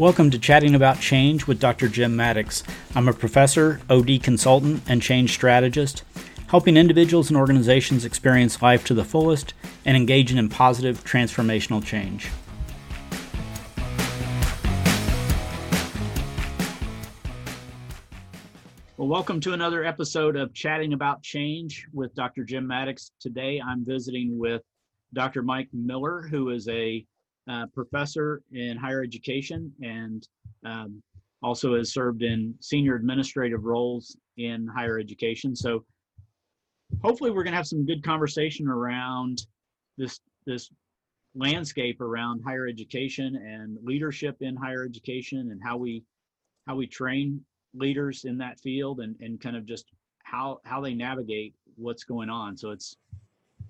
Welcome to Chatting About Change with Dr. Jim Maddox. I'm a professor, OD consultant, and change strategist, helping individuals and organizations experience life to the fullest and engaging in positive transformational change. Well, welcome to another episode of Chatting About Change with Dr. Jim Maddox. Today, I'm visiting with Dr. Mike Miller, who is a professor in higher education and also has served in senior administrative roles in higher education. So hopefully we're going to have some good conversation around this landscape around higher education and leadership in higher education and how we train leaders in that field and kind of just how they navigate what's going on. So it's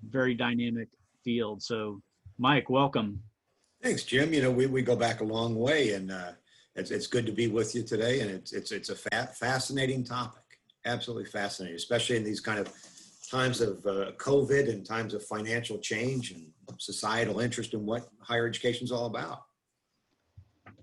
very dynamic field. So Mike, welcome. Thanks, Jim. You know, we go back a long way, and it's good to be with you today. And it's a fascinating topic, absolutely fascinating, especially in these kind of times of COVID and times of financial change and societal interest in what higher education is all about.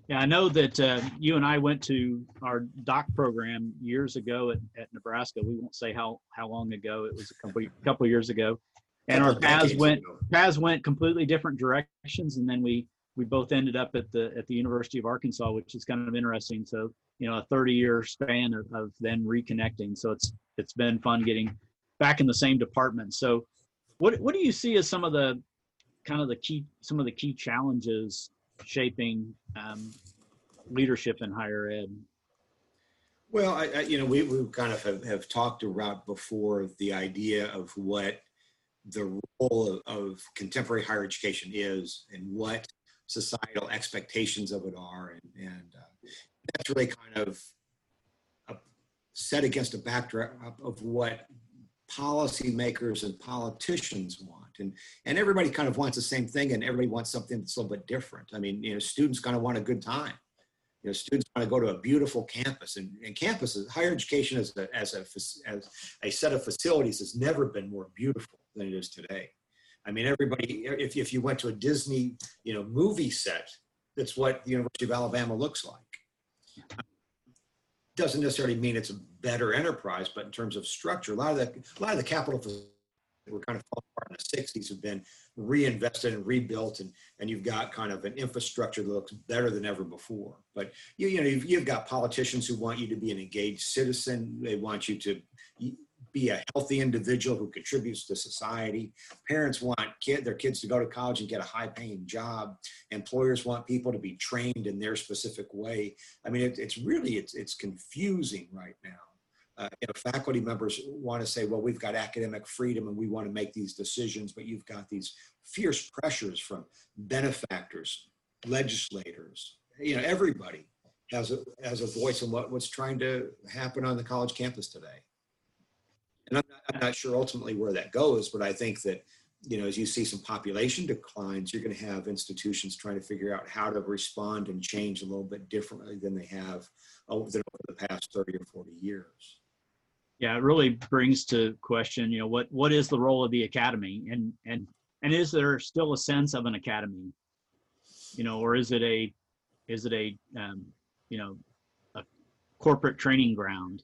Yeah, I know that you and I went to our doc program years ago at Nebraska. We won't say how long ago. It was a couple years ago. And our paths went completely different directions, and then we both ended up at the University of Arkansas, which is kind of interesting. So, you know, a 30-year span of then reconnecting. So it's been fun getting back in the same department. So, what do you see as some of the key challenges shaping leadership in higher ed? Well, I you know, we kind of have talked about before the idea of what the role of contemporary higher education is and what societal expectations of it are. And that's really kind of set against a backdrop of what policymakers and politicians want. And everybody kind of wants the same thing, and everybody wants something that's a little bit different. I mean, you know, students kind of want a good time. You know, students want to go to a beautiful campus, and campuses, higher education as a set of facilities has never been more beautiful than it is today. I mean, everybody, if you went to a Disney, you know, movie set, that's what the University of Alabama looks like. Doesn't necessarily mean it's a better enterprise, but in terms of structure, a lot of the capital facilities that were kind of falling apart in the 60s have been reinvested and rebuilt, and you've got kind of an infrastructure that looks better than ever before. But you've got politicians who want you to be an engaged citizen. They want you to be a healthy individual who contributes to society. Parents want their kids to go to college and get a high-paying job. Employers want people to be trained in their specific way. I mean, it's really confusing right now. You know, faculty members want to say, well, we've got academic freedom and we want to make these decisions, but you've got these fierce pressures from benefactors, legislators. You know, everybody has a voice in what's trying to happen on the college campus today. And I'm not sure ultimately where that goes, but I think that, you know, as you see some population declines, you're going to have institutions trying to figure out how to respond and change a little bit differently than they have over the past 30 or 40 years. Yeah, it really brings to question, you know, what is the role of the academy, and is there still a sense of an academy, you know, or is it a you know, a corporate training ground?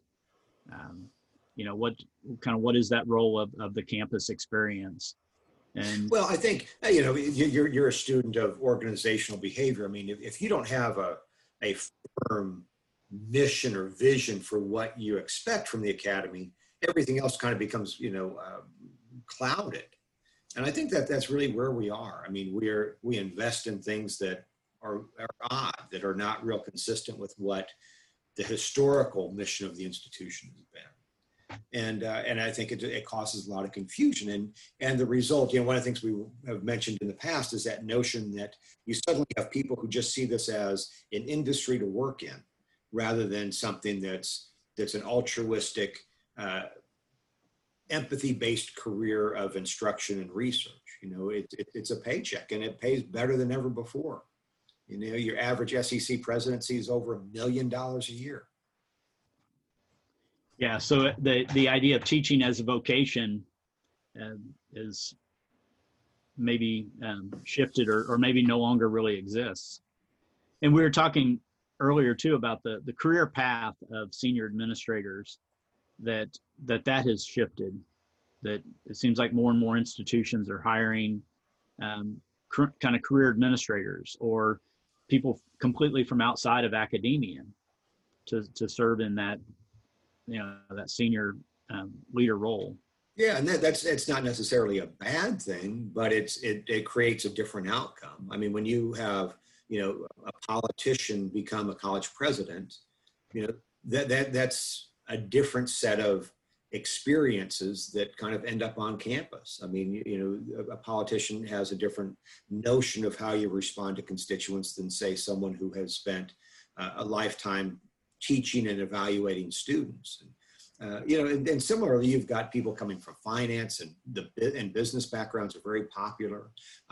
You know, what is that role of the campus experience? And well, I think, you know, you're a student of organizational behavior. I mean, if you don't have a firm mission or vision for what you expect from the academy, everything else kind of becomes, you know, clouded. And I think that's really where we are. I mean, we invest in things that are odd, that are not real consistent with what the historical mission of the institution has been. And I think it causes a lot of confusion, and the result, you know, one of the things we have mentioned in the past is that notion that you suddenly have people who just see this as an industry to work in, rather than something that's an altruistic, empathy-based career of instruction and research. You know, it's a paycheck, and it pays better than ever before. You know, your average SEC presidency is over $1 million a year. Yeah, so the idea of teaching as a vocation is maybe shifted or maybe no longer really exists. And we were talking earlier too about the career path of senior administrators, that has shifted, that it seems like more and more institutions are hiring kind of career administrators or people completely from outside of academia to serve in that, you know, that senior leader role. Yeah, and that's not necessarily a bad thing, but it creates a different outcome. I mean, when you have, you know, a politician become a college president, you know, that's a different set of experiences that kind of end up on campus. I mean, you know, a politician has a different notion of how you respond to constituents than, say, someone who has spent a lifetime teaching and evaluating students. You know, and similarly, you've got people coming from finance and business backgrounds are very popular.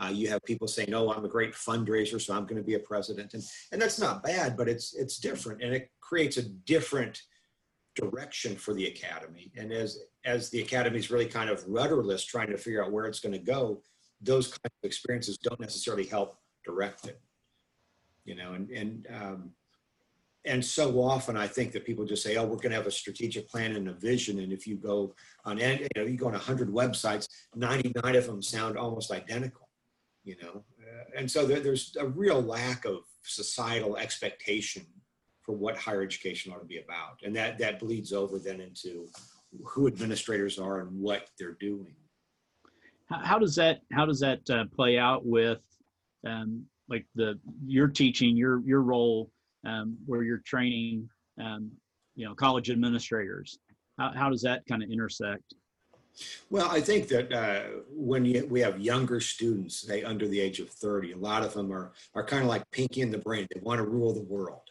You have people saying, "Oh, I'm a great fundraiser, so I'm going to be a president," and that's not bad, but it's different, and it creates a different direction for the academy. And as the academy is really kind of rudderless, trying to figure out where it's going to go, those kinds of experiences don't necessarily help direct it. You know, and so often I think that people just say, "Oh, we're going to have a strategic plan and a vision." And if you go on, you know, you go on 100 websites, 99 of them sound almost identical, you know. And so there's a real lack of societal expectation for what higher education ought to be about, and that bleeds over then into who administrators are and what they're doing. How does that play out with like your teaching, your role? Where you're training, you know, college administrators. How does that kind of intersect? Well, I think that we have younger students, say under the age of 30, a lot of them are kind of like Pinky and the Brain. They want to rule the world.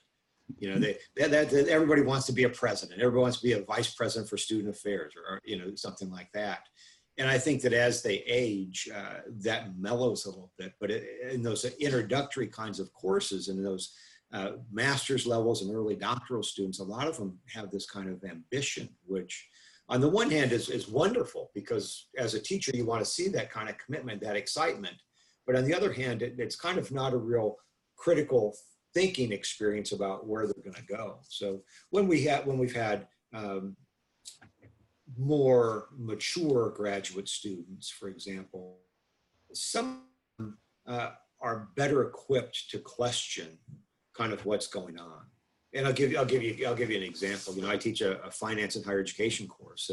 You know, they everybody wants to be a president. Everybody wants to be a vice president for student affairs, or you know, something like that. And I think that as they age, that mellows a little bit. But in those introductory kinds of courses and those master's levels and early doctoral students, a lot of them have this kind of ambition, which on the one hand is wonderful, because as a teacher, you want to see that kind of commitment, that excitement. But on the other hand, it's kind of not a real critical thinking experience about where they're going to go. So when we've had more mature graduate students, for example, some are better equipped to question kind of what's going on. And I'll give you an example. You know, I teach a finance and higher education course,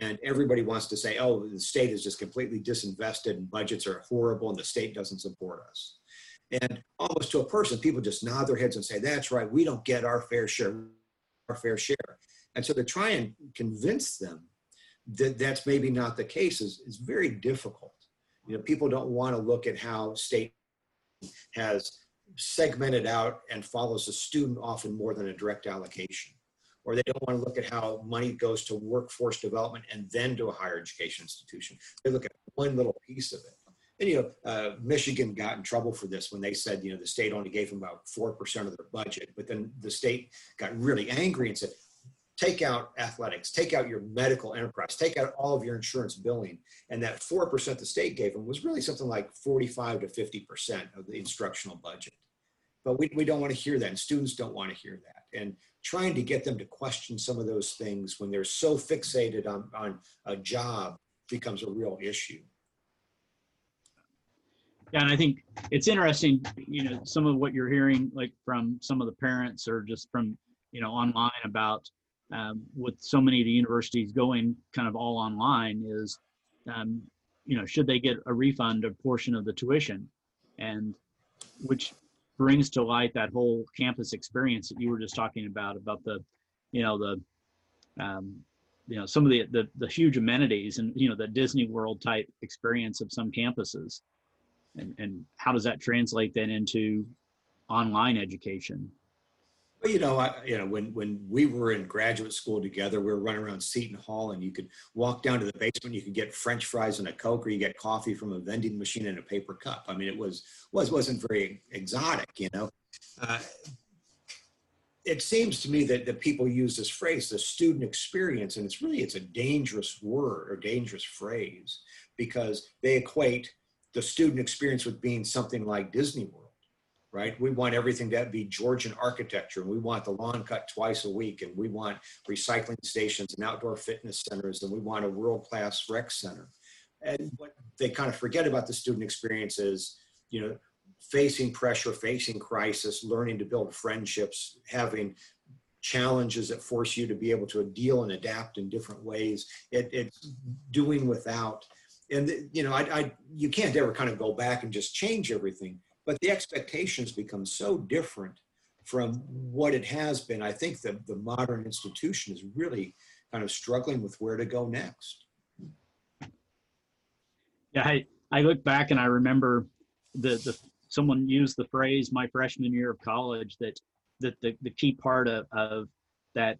and everybody wants to say, "Oh, the state is just completely disinvested and budgets are horrible and the state doesn't support us." And almost to a person, people just nod their heads and say, "That's right, we don't get our fair share, our fair share." And so to try and convince them that that's maybe not the case is very difficult. You know, people don't want to look at how state has segmented out and follows the student often more than a direct allocation, or they don't want to look at how money goes to workforce development and then to a higher education institution. They look at one little piece of it. And you know, Michigan got in trouble for this when they said, you know, the state only gave them about 4% of their budget, but then the state got really angry and said, "Take out athletics, take out your medical enterprise, take out all of your insurance billing." And that 4% the state gave them was really something like 45 to 50% of the instructional budget. But we don't want to hear that, and students don't want to hear that. And trying to get them to question some of those things when they're so fixated on a job becomes a real issue. Yeah, and I think it's interesting, you know, some of what you're hearing, like from some of the parents or just from, you know, online about with so many of the universities going kind of all online is, you know, should they get a refund of portion of the tuition? And which brings to light that whole campus experience that you were just talking about the, you know, you know, some of the huge amenities and, you know, the Disney World type experience of some campuses, and how does that translate then into online education? Well, you know, when we were in graduate school together, we were running around Seton Hall, and you could walk down to the basement, you could get French fries and a Coke, or you get coffee from a vending machine in a paper cup. I mean, it wasn't very exotic, you know. It seems to me that the people use this phrase, the student experience, and it's a dangerous word or dangerous phrase, because they equate the student experience with being something like Disney World. right? We want everything to be Georgian architecture, and we want the lawn cut twice a week, and we want recycling stations and outdoor fitness centers, and we want a world-class rec center. And what they kind of forget about the student experience is, you know, facing pressure, facing crisis, learning to build friendships, having challenges that force you to be able to deal and adapt in different ways. It's doing without, and you know, you can't ever kind of go back and just change everything, but the expectations become so different from what it has been. I think that the modern institution is really kind of struggling with where to go next. Yeah, I look back and I remember someone used the phrase my freshman year of college that the key part of that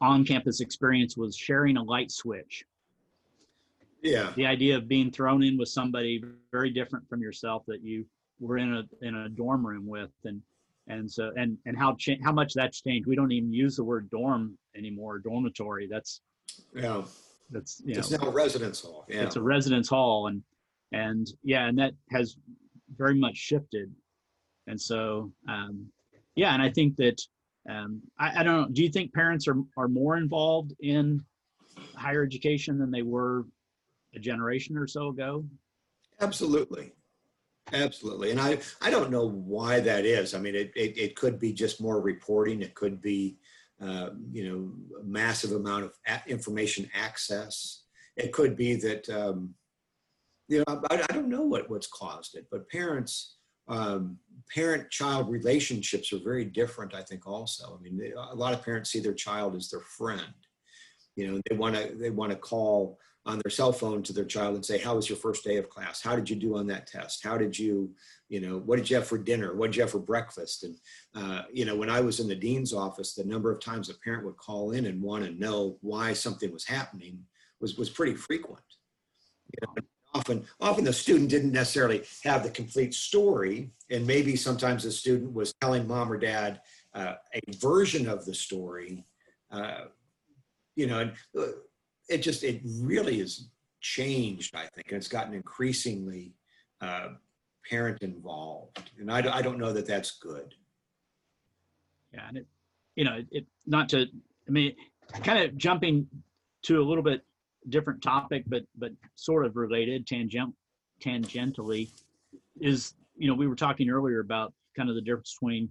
on-campus experience was sharing a light switch. Yeah. The idea of being thrown in with somebody very different from yourself that you were in a dorm room with, and so how much that's changed. We don't even use the word dorm anymore, dormitory. That's it's now a residence hall. Yeah. It's a residence hall, and that has very much shifted. And so, and I think that, I don't know, do you think parents are more involved in higher education than they were a generation or so ago? Absolutely. Absolutely. And I don't know why that is. I mean, it could be just more reporting. It could be, a massive amount of information access. It could be that, I don't know what's caused it, but parent-child relationships are very different, I think, also. I mean, a lot of parents see their child as their friend. You know, they want to call on their cell phone to their child and say, how was your first day of class? How did you do on that test? How did you, what did you have for dinner? What did you have for breakfast? And, when I was in the dean's office, the number of times a parent would call in and want to know why something was happening was pretty frequent. You know? Often the student didn't necessarily have the complete story, and maybe sometimes the student was telling mom or dad a version of the story. And it really has changed, I think, and it's gotten increasingly parent involved, and I don't know that that's good. Yeah, and kind of jumping to a little bit different topic, but sort of related tangentially is, we were talking earlier about kind of the difference between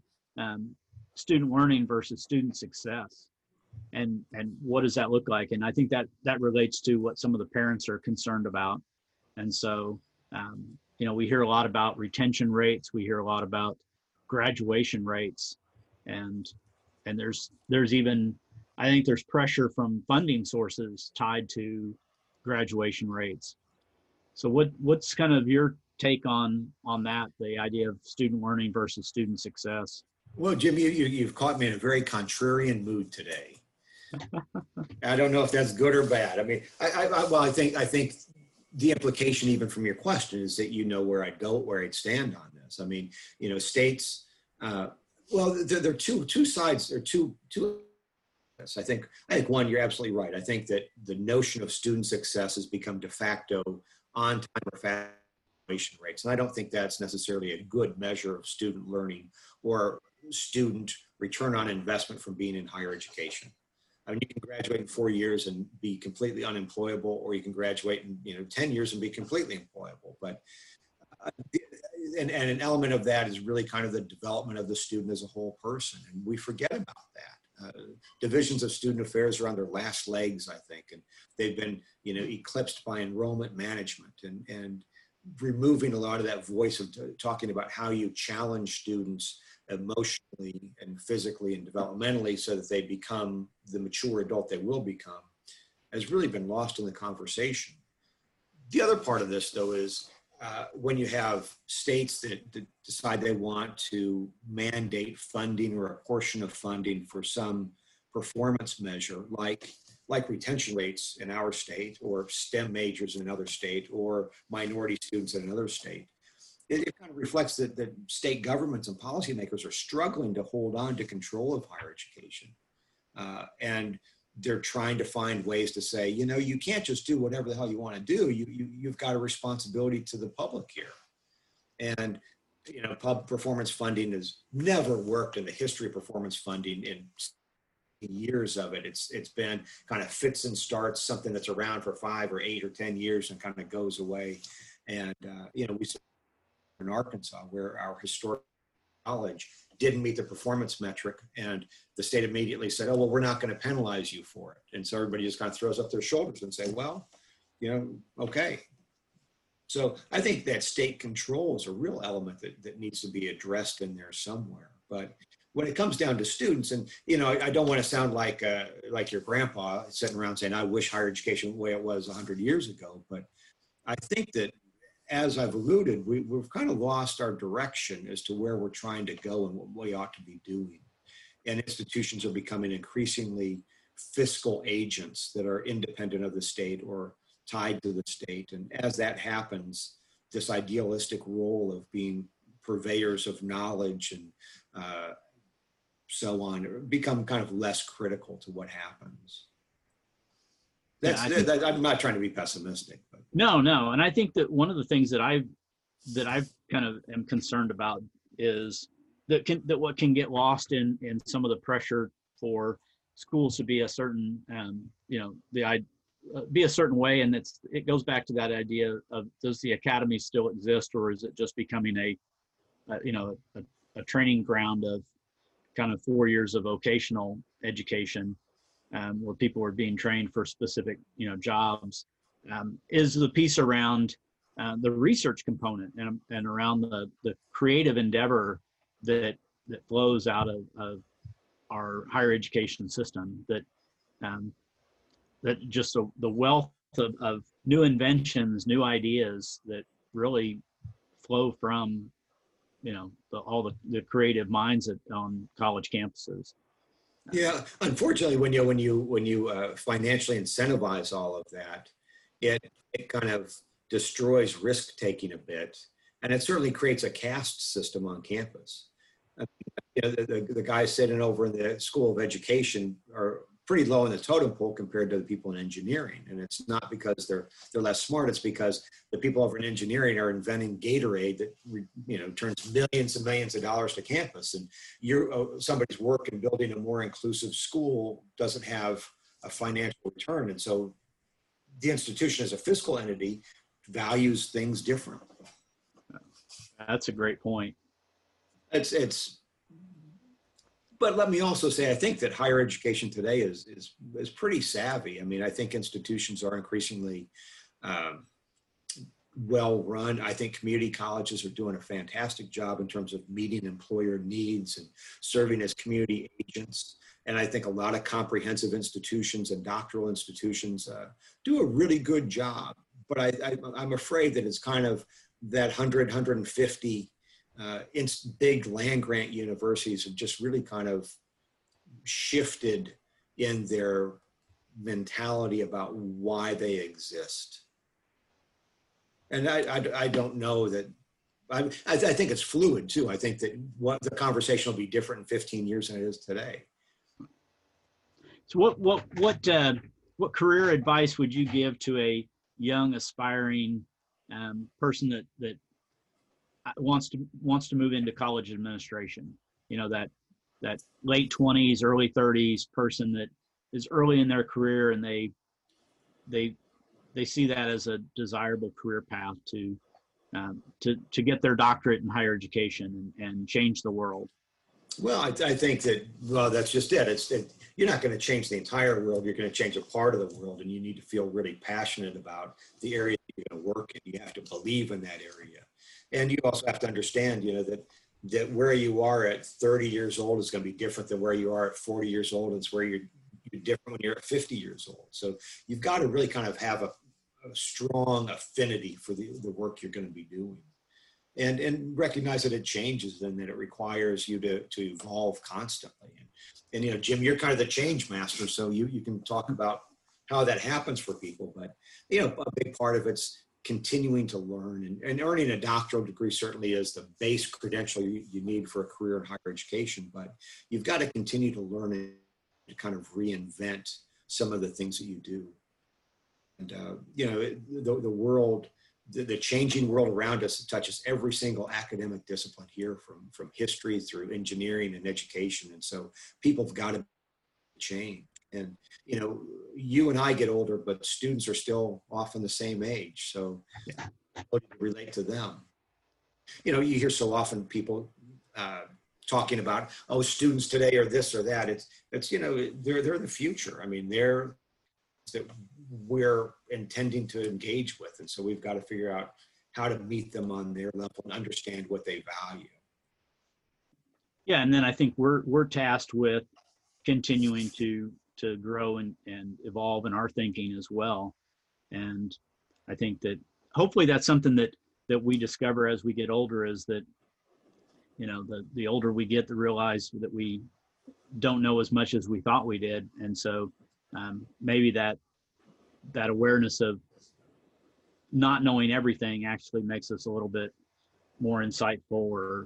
student learning versus student success, and what does that look like? And I think that relates to what some of the parents are concerned about. And so, we hear a lot about retention rates. We hear a lot about graduation rates, and there's even, I think there's pressure from funding sources tied to graduation rates. So what's kind of your take on that, the idea of student learning versus student success? Well, Jim, you've caught me in a very contrarian mood today. I don't know if that's good or bad. I mean, I think the implication even from your question is that where I'd stand on this. I mean, states, there are two sides, or two. I think one, you're absolutely right. I think that the notion of student success has become de facto on-time or fast graduation rates, and I don't think that's necessarily a good measure of student learning or student return on investment from being in higher education. I mean, you can graduate in 4 years and be completely unemployable, or you can graduate in 10 years and be completely employable. But and an element of that is really kind of the development of the student as a whole person, and we forget about that. Divisions of student affairs are on their last legs, I think, and they've been, eclipsed by enrollment management and removing a lot of that voice of talking about how you challenge students emotionally and physically and developmentally so that they become the mature adult they will become has really been lost in the conversation. The other part of this, though, is when you have states that decide they want to mandate funding or a portion of funding for some performance measure, like retention rates in our state, or STEM majors in another state, or minority students in another state, it kind of reflects that state governments and policymakers are struggling to hold on to control of higher education. And they're trying to find ways to say, you can't just do whatever the hell you want to do. You've got a responsibility to the public here. And you know, performance funding has never worked in the history of performance funding in years of it. It's been kind of fits and starts, something that's around for 5 or 8 or 10 years and kind of goes away. And, you know, we saw in Arkansas where our historic college didn't meet the performance metric, and the state immediately said, oh, well, we're not going to penalize you for it. And so everybody just kind of throws up their shoulders and say, well, you know, okay. So I think that state control is a real element that needs to be addressed in there somewhere. But when it comes down to students, and, you know, I don't want to sound like your grandpa sitting around saying, I wish higher education the way it was 100 years ago. But I think that, as I've alluded, we've kind of lost our direction as to where we're trying to go and what we ought to be doing. And institutions are becoming increasingly fiscal agents that are independent of the state or tied to the state. And as that happens, this idealistic role of being purveyors of knowledge and so on become kind of less critical to what happens. I'm not trying to be pessimistic. But. No. And I think that one of the things that I've kind of am concerned about is what can get lost in some of the pressure for schools to be a certain, be a certain way. And it goes back to that idea of, does the academy still exist, or is it just becoming a training ground of kind of 4 years of vocational education? Where people are being trained for specific, jobs, is the piece around the research component and around the creative endeavor that flows out of our higher education system. That just the wealth of new inventions, new ideas that really flow from, all the creative minds on college campuses. Yeah, unfortunately, when you financially incentivize all of that, it kind of destroys risk taking a bit, and it certainly creates a caste system on campus. The guys sitting over in the School of Education are pretty low in the totem pole compared to the people in engineering, and it's not because they're less smart. It's because the people over in engineering are inventing Gatorade that turns millions and millions of dollars to campus, and somebody's work in building a more inclusive school doesn't have a financial return, and so the institution as a fiscal entity values things differently. That's a great point. But let me also say, I think that higher education today is pretty savvy. I mean, I think institutions are increasingly well run. I think community colleges are doing a fantastic job in terms of meeting employer needs and serving as community agents. And I think a lot of comprehensive institutions and doctoral institutions do a really good job. But I'm afraid that it's kind of that 100, 150 big land-grant universities have just really kind of shifted in their mentality about why they exist. And I don't know that, I think it's fluid too. I think that the conversation will be different in 15 years than it is today. So what career advice would you give to a young aspiring person that wants to move into college administration? That late 20s, early 30s person that is early in their career, and they see that as a desirable career path to get their doctorate in higher education and change the world. Well, I think that, well, that's just it. You're not going to change the entire world. You're going to change a part of the world, and you need to feel really passionate about the area you're going to work in. You have to believe in that area. And you also have to understand, that where you are at 30 years old is going to be different than where you are at 40 years old. It's where you're different when you're at 50 years old. So you've got to really kind of have a strong affinity for the work you're going to be doing, and recognize that it changes and that it requires you to evolve constantly. And Jim, you're kind of the change master, so you can talk about how that happens for people. But a big part of it's continuing to learn, and earning a doctoral degree certainly is the base credential you need for a career in higher education, but you've got to continue to learn and to kind of reinvent some of the things that you do. And the world the changing world around us touches every single academic discipline here, from history through engineering and education. And so people have got to change. And, you know, you and I get older, but students are still often the same age. So how do you relate to them? You know, you hear so often people talking about, oh, students today are this or that. It's you know, they're the future. I mean, they're that we're intending to engage with. And so we've got to figure out how to meet them on their level and understand what they value. Yeah, and then I think we're tasked with continuing to grow and evolve in our thinking as well. And I think that hopefully that's something that we discover as we get older, is that, you know, the older we get, to realize that we don't know as much as we thought we did. And so maybe that awareness of not knowing everything actually makes us a little bit more insightful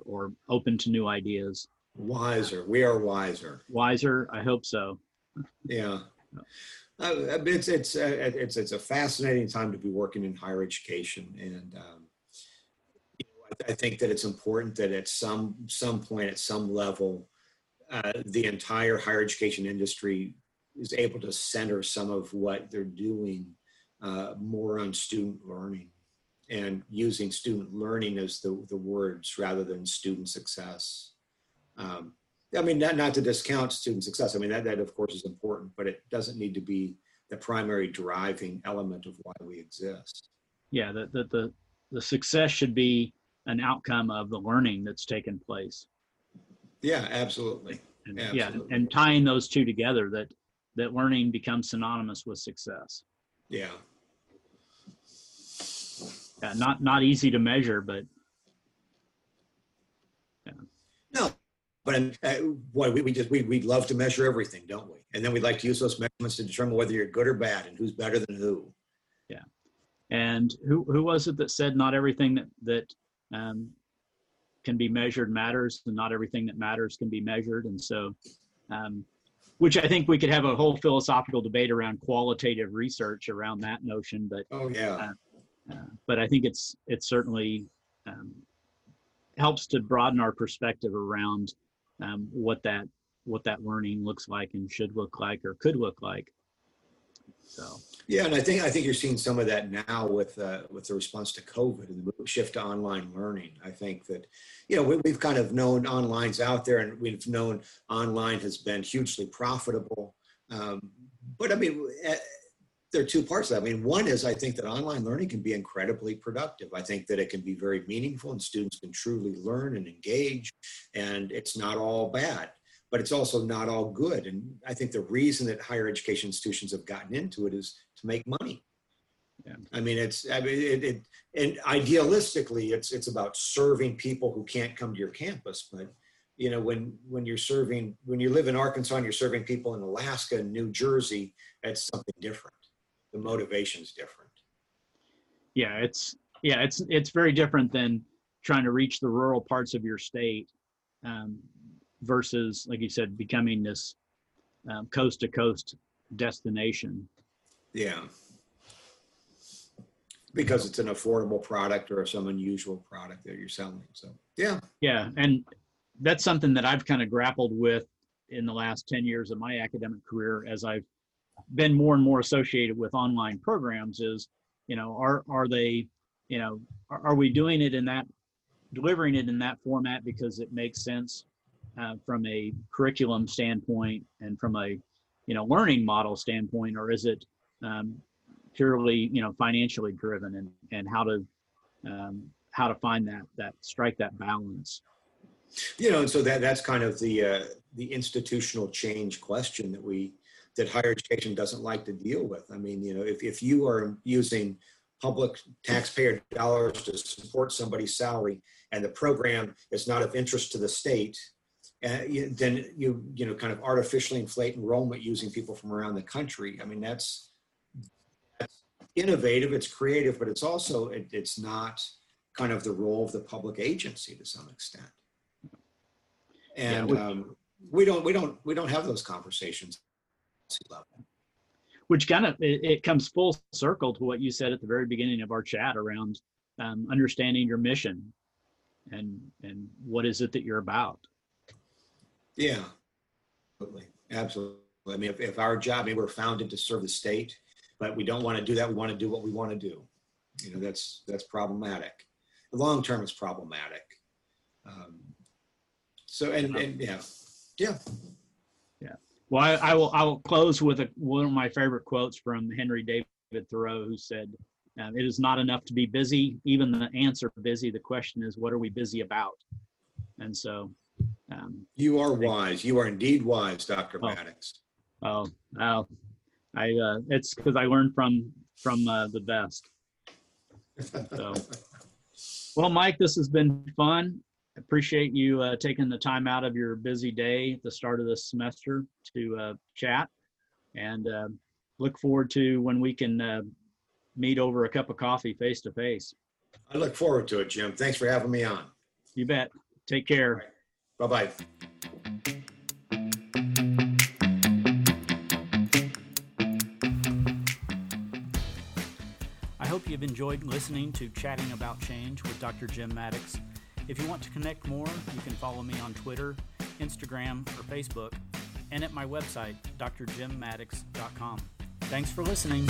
or open to new ideas. Wiser. We are wiser. Wiser. I hope so. Yeah. It's a fascinating time to be working in higher education. And you know, I think that it's important that at some point, at some level, the entire higher education industry is able to center some of what they're doing more on student learning and using student learning as the words rather than student success. I mean, not to discount student success. I mean, that of course is important, but it doesn't need to be the primary driving element of why we exist. Yeah, the success should be an outcome of the learning that's taken place. Yeah, absolutely. And, absolutely. Yeah, and tying those two together, that learning becomes synonymous with success. Yeah. Yeah, not easy to measure, but. Yeah. No, but boy, we'd love to measure everything, don't we? And then we'd like to use those measurements to determine whether you're good or bad and who's better than who. Yeah. And who was it that said not everything that can be measured matters, and not everything that matters can be measured? And so, which I think we could have a whole philosophical debate around qualitative research around that notion, but but I think it certainly helps to broaden our perspective around what that learning looks like and should look like or could look like. So yeah, and I think you're seeing some of that now with the response to COVID and the shift to online learning. I think that, you know, we've kind of known online's out there, and we've known online has been hugely profitable. But I mean, there are two parts to that. I mean, one is I think that online learning can be incredibly productive. I think that it can be very meaningful, and students can truly learn and engage, and it's not all bad. But it's also not all good. And I think the reason that higher education institutions have gotten into it is to make money. Yeah. I mean, and idealistically, it's about serving people who can't come to your campus. But, you know, when you live in Arkansas and you're serving people in Alaska and New Jersey, that's something different. The motivation's different. Yeah, it's very different than trying to reach the rural parts of your state. Versus, like you said, becoming this coast-to-coast destination. Yeah. Because it's an affordable product or some unusual product that you're selling. So, yeah. Yeah, and that's something that I've kind of grappled with in the last 10 years of my academic career as I've been more and more associated with online programs is, you know, are they, you know, are we doing it in that, delivering it in that format because it makes sense from a curriculum standpoint and from a, you know, learning model standpoint, or is it purely, you know, financially driven, and how to find that strike that balance? You know, and so that's kind of the institutional change question that higher education doesn't like to deal with. I mean, you know, if you are using public taxpayer dollars to support somebody's salary and the program is not of interest to the state, then you know, kind of artificially inflate enrollment using people from around the country. I mean, that's innovative, it's creative, but it's also, it's not kind of the role of the public agency to some extent. And yeah, we don't have those conversations. Which kind of, it comes full circle to what you said at the very beginning of our chat around understanding your mission and what is it that you're about. Yeah, absolutely. Absolutely. I mean, if our job, maybe we're founded to serve the state, but we don't want to do that. We want to do what we want to do. You know, that's problematic. The long term is problematic. So, yeah. Well, I will close with one of my favorite quotes from Henry David Thoreau, who said, "It is not enough to be busy. Even the ants are busy. The question is, what are we busy about?" And so, you are wise. You are indeed wise, Dr. Maddox. It's because I learned from the best. So, well, Mike, this has been fun. I appreciate you taking the time out of your busy day at the start of this semester to chat, and look forward to when we can meet over a cup of coffee face to face. I look forward to it, Jim. Thanks for having me on. You bet. Take care. All right. Bye-bye. I hope you've enjoyed listening to Chatting About Change with Dr. Jim Maddox. If you want to connect more, you can follow me on Twitter, Instagram, or Facebook, and at my website, drjimmaddox.com. Thanks for listening.